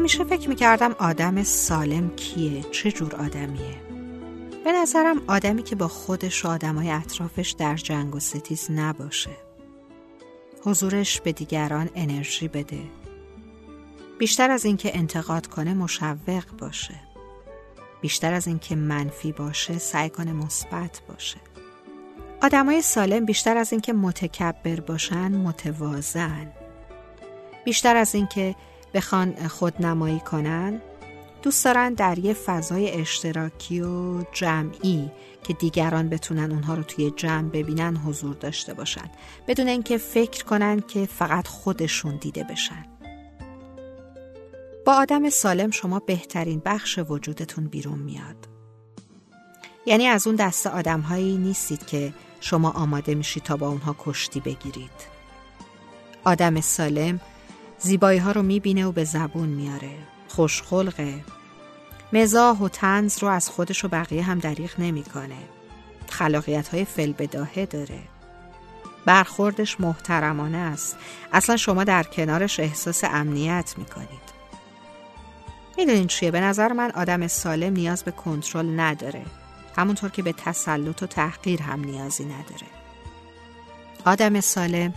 همیشه فکر میکردم آدم سالم کیه؟ چه جور آدمیه؟ به نظرم آدمی که با خودش و آدمای اطرافش در جنگ و ستیز نباشه. حضورش به دیگران انرژی بده. بیشتر از اینکه انتقاد کنه مشوق باشه. بیشتر از اینکه منفی باشه سعی کنه مثبت باشه. آدمای سالم بیشتر از اینکه متکبر باشن متواضعن. بیشتر از اینکه بخوان خودنمایی کنن دوست دارن در یه فضای اشتراکی و جمعی که دیگران بتونن اونها رو توی جمع ببینن حضور داشته باشن، بدون اینکه فکر کنن که فقط خودشون دیده بشن. با آدم سالم شما بهترین بخش وجودتون بیرون میاد. یعنی از اون دست آدم‌هایی نیستید که شما آماده میشید تا با اونها کشتی بگیرید. آدم سالم زیبایی ها رو میبینه و به زبون میاره. خوشخلقه. مزاح و طنز رو از خودش و بقیه هم دریغ نمیکنه. خلاقیت های فی‌البداهه داره. برخوردش محترمانه است. اصلا شما در کنارش احساس امنیت میکنید. میدونین چیه؟ به نظر من آدم سالم نیاز به کنترل نداره. همونطور که به تسلط و تحقیر هم نیازی نداره. آدم سالم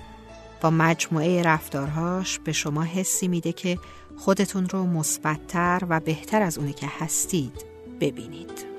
با مجموعه رفتارهاش به شما حسی میده که خودتون رو مثبت‌تر و بهتر از اونی که هستید ببینید.